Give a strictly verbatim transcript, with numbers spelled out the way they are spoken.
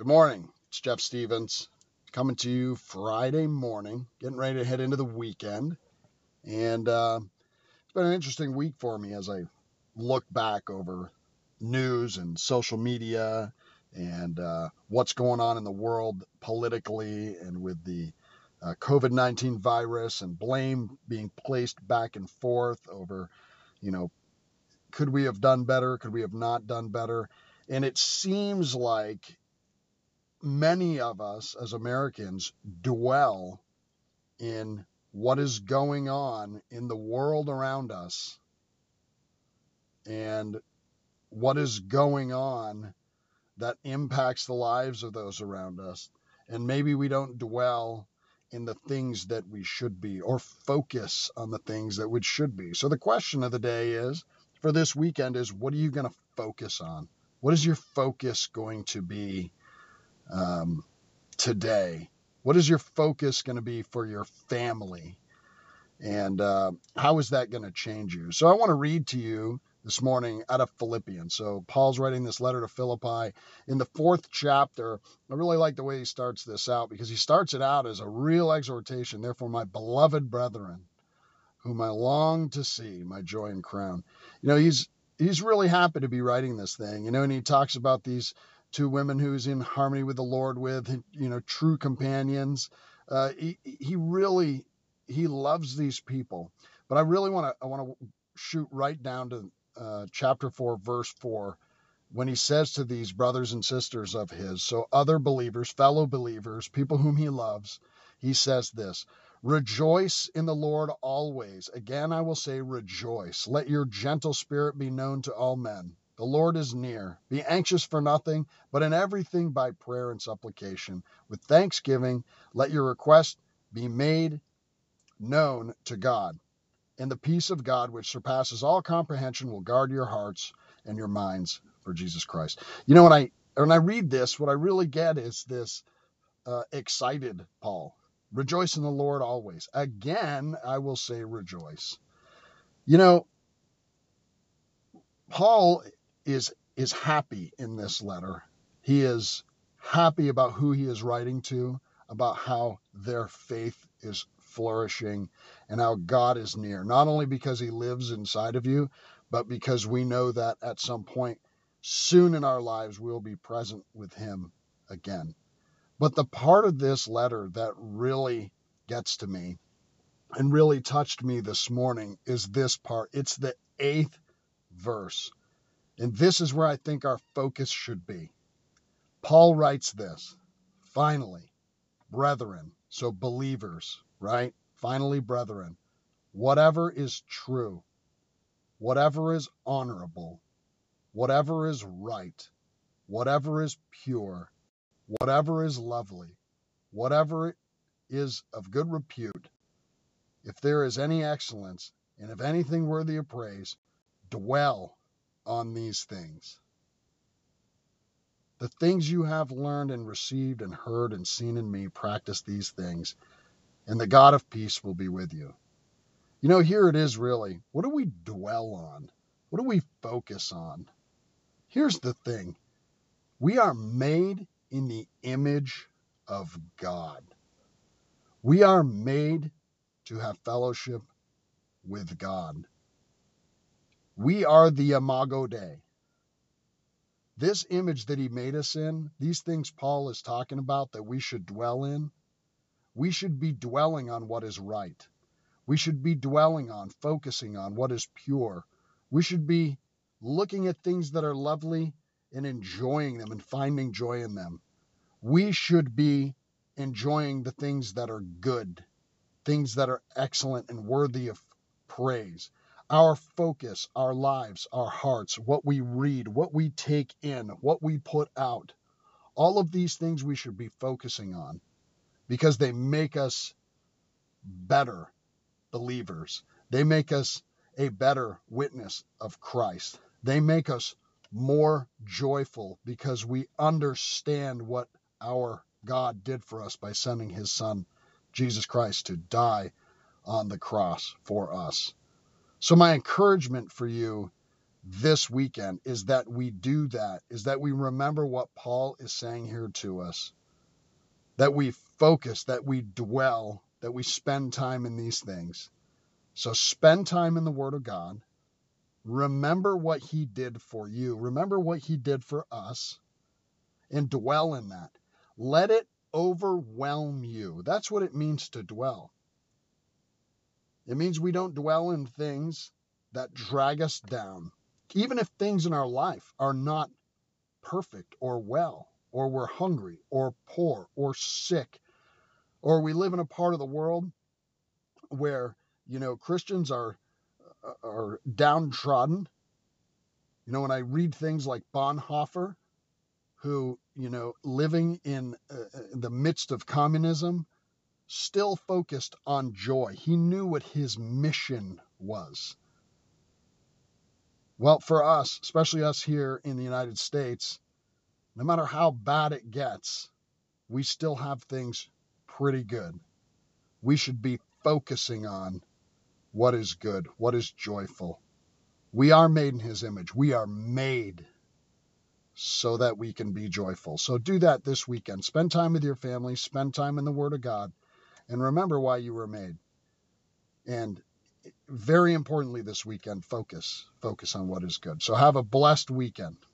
Good morning, it's Jeff Stevens coming to you Friday morning, getting ready to head into the weekend, and uh, it's been an interesting week for me as I look back over news and social media and uh, what's going on in the world politically and with the uh, COVID nineteen virus and blame being placed back and forth over, you know, could we have done better, could we have not done better, and it seems like many of us as Americans dwell in what is going on in the world around us and what is going on that impacts the lives of those around us. And maybe we don't dwell in the things that we should be or focus on the things that we should be. So the question of the day is, for this weekend, is what are you going to focus on? What is your focus going to be? Um, today, what is your focus going to be for your family, and uh, how is that going to change you? So I want to read to you this morning out of Philippians. So Paul's writing this letter to Philippi in the fourth chapter. I really like the way he starts this out, because he starts it out as a real exhortation. Therefore, my beloved brethren, whom I long to see, my joy and crown. You know, he's he's really happy to be writing this thing. You know, and he talks about these two women who's in harmony with the Lord, with, you know, true companions. Uh, he, he really, he loves these people. But I really want to, I want to shoot right down to uh, chapter four, verse four, when he says to these brothers and sisters of his, so other believers, fellow believers, people whom he loves, he says this, rejoice in the Lord always. Again, I will say rejoice. Let your gentle spirit be known to all men. The Lord is near. Be anxious for nothing, but in everything by prayer and supplication. With thanksgiving, let your request be made known to God. And the peace of God, which surpasses all comprehension, will guard your hearts and your minds for Jesus Christ. You know, when I when I read this, what I really get is this uh, excited Paul. Rejoice in the Lord always. Again, I will say rejoice. You know, Paul is is happy in this letter. He is happy about who he is writing to, about how their faith is flourishing and how God is near, not only because he lives inside of you, but because we know that at some point soon in our lives, we'll be present with him again. But the part of this letter that really gets to me and really touched me this morning is this part. It's the eighth verse. And this is where I think our focus should be. Paul writes this, finally, brethren, so believers, right? Finally, brethren, whatever is true, whatever is honorable, whatever is right, whatever is pure, whatever is lovely, whatever is of good repute, if there is any excellence, and if anything worthy of praise, dwell on these things. The things you have learned and received and heard and seen in me, practice these things, and the God of peace will be with you. You know, here it is really. What do we dwell on? What do we focus on? Here's the thing. We are made in the image of God. We are made to have fellowship with God. We are the Imago Dei. This image that he made us in, these things Paul is talking about that we should dwell in, we should be dwelling on what is right. We should be dwelling on, focusing on what is pure. We should be looking at things that are lovely and enjoying them and finding joy in them. We should be enjoying the things that are good, things that are excellent and worthy of praise. Our focus, our lives, our hearts, what we read, what we take in, what we put out, all of these things we should be focusing on because they make us better believers. They make us a better witness of Christ. They make us more joyful because we understand what our God did for us by sending his son, Jesus Christ, to die on the cross for us. So my encouragement for you this weekend is that we do that, is that we remember what Paul is saying here to us, that we focus, that we dwell, that we spend time in these things. So spend time in the Word of God. Remember what he did for you. Remember what he did for us, and dwell in that. Let it overwhelm you. That's what it means to dwell. It means we don't dwell in things that drag us down. Even if things in our life are not perfect or well, or we're hungry or poor or sick, or we live in a part of the world where, you know, Christians are are downtrodden. You know, when I read things like Bonhoeffer, who, you know, living in uh, the midst of communism, still focused on joy. He knew what his mission was. Well, for us, especially us here in the United States, no matter how bad it gets, we still have things pretty good. We should be focusing on what is good, what is joyful. We are made in his image. We are made so that we can be joyful. So do that this weekend. Spend time with your family. Spend time in the Word of God. And remember why you were made. And very importantly this weekend, focus. Focus on what is good. So have a blessed weekend.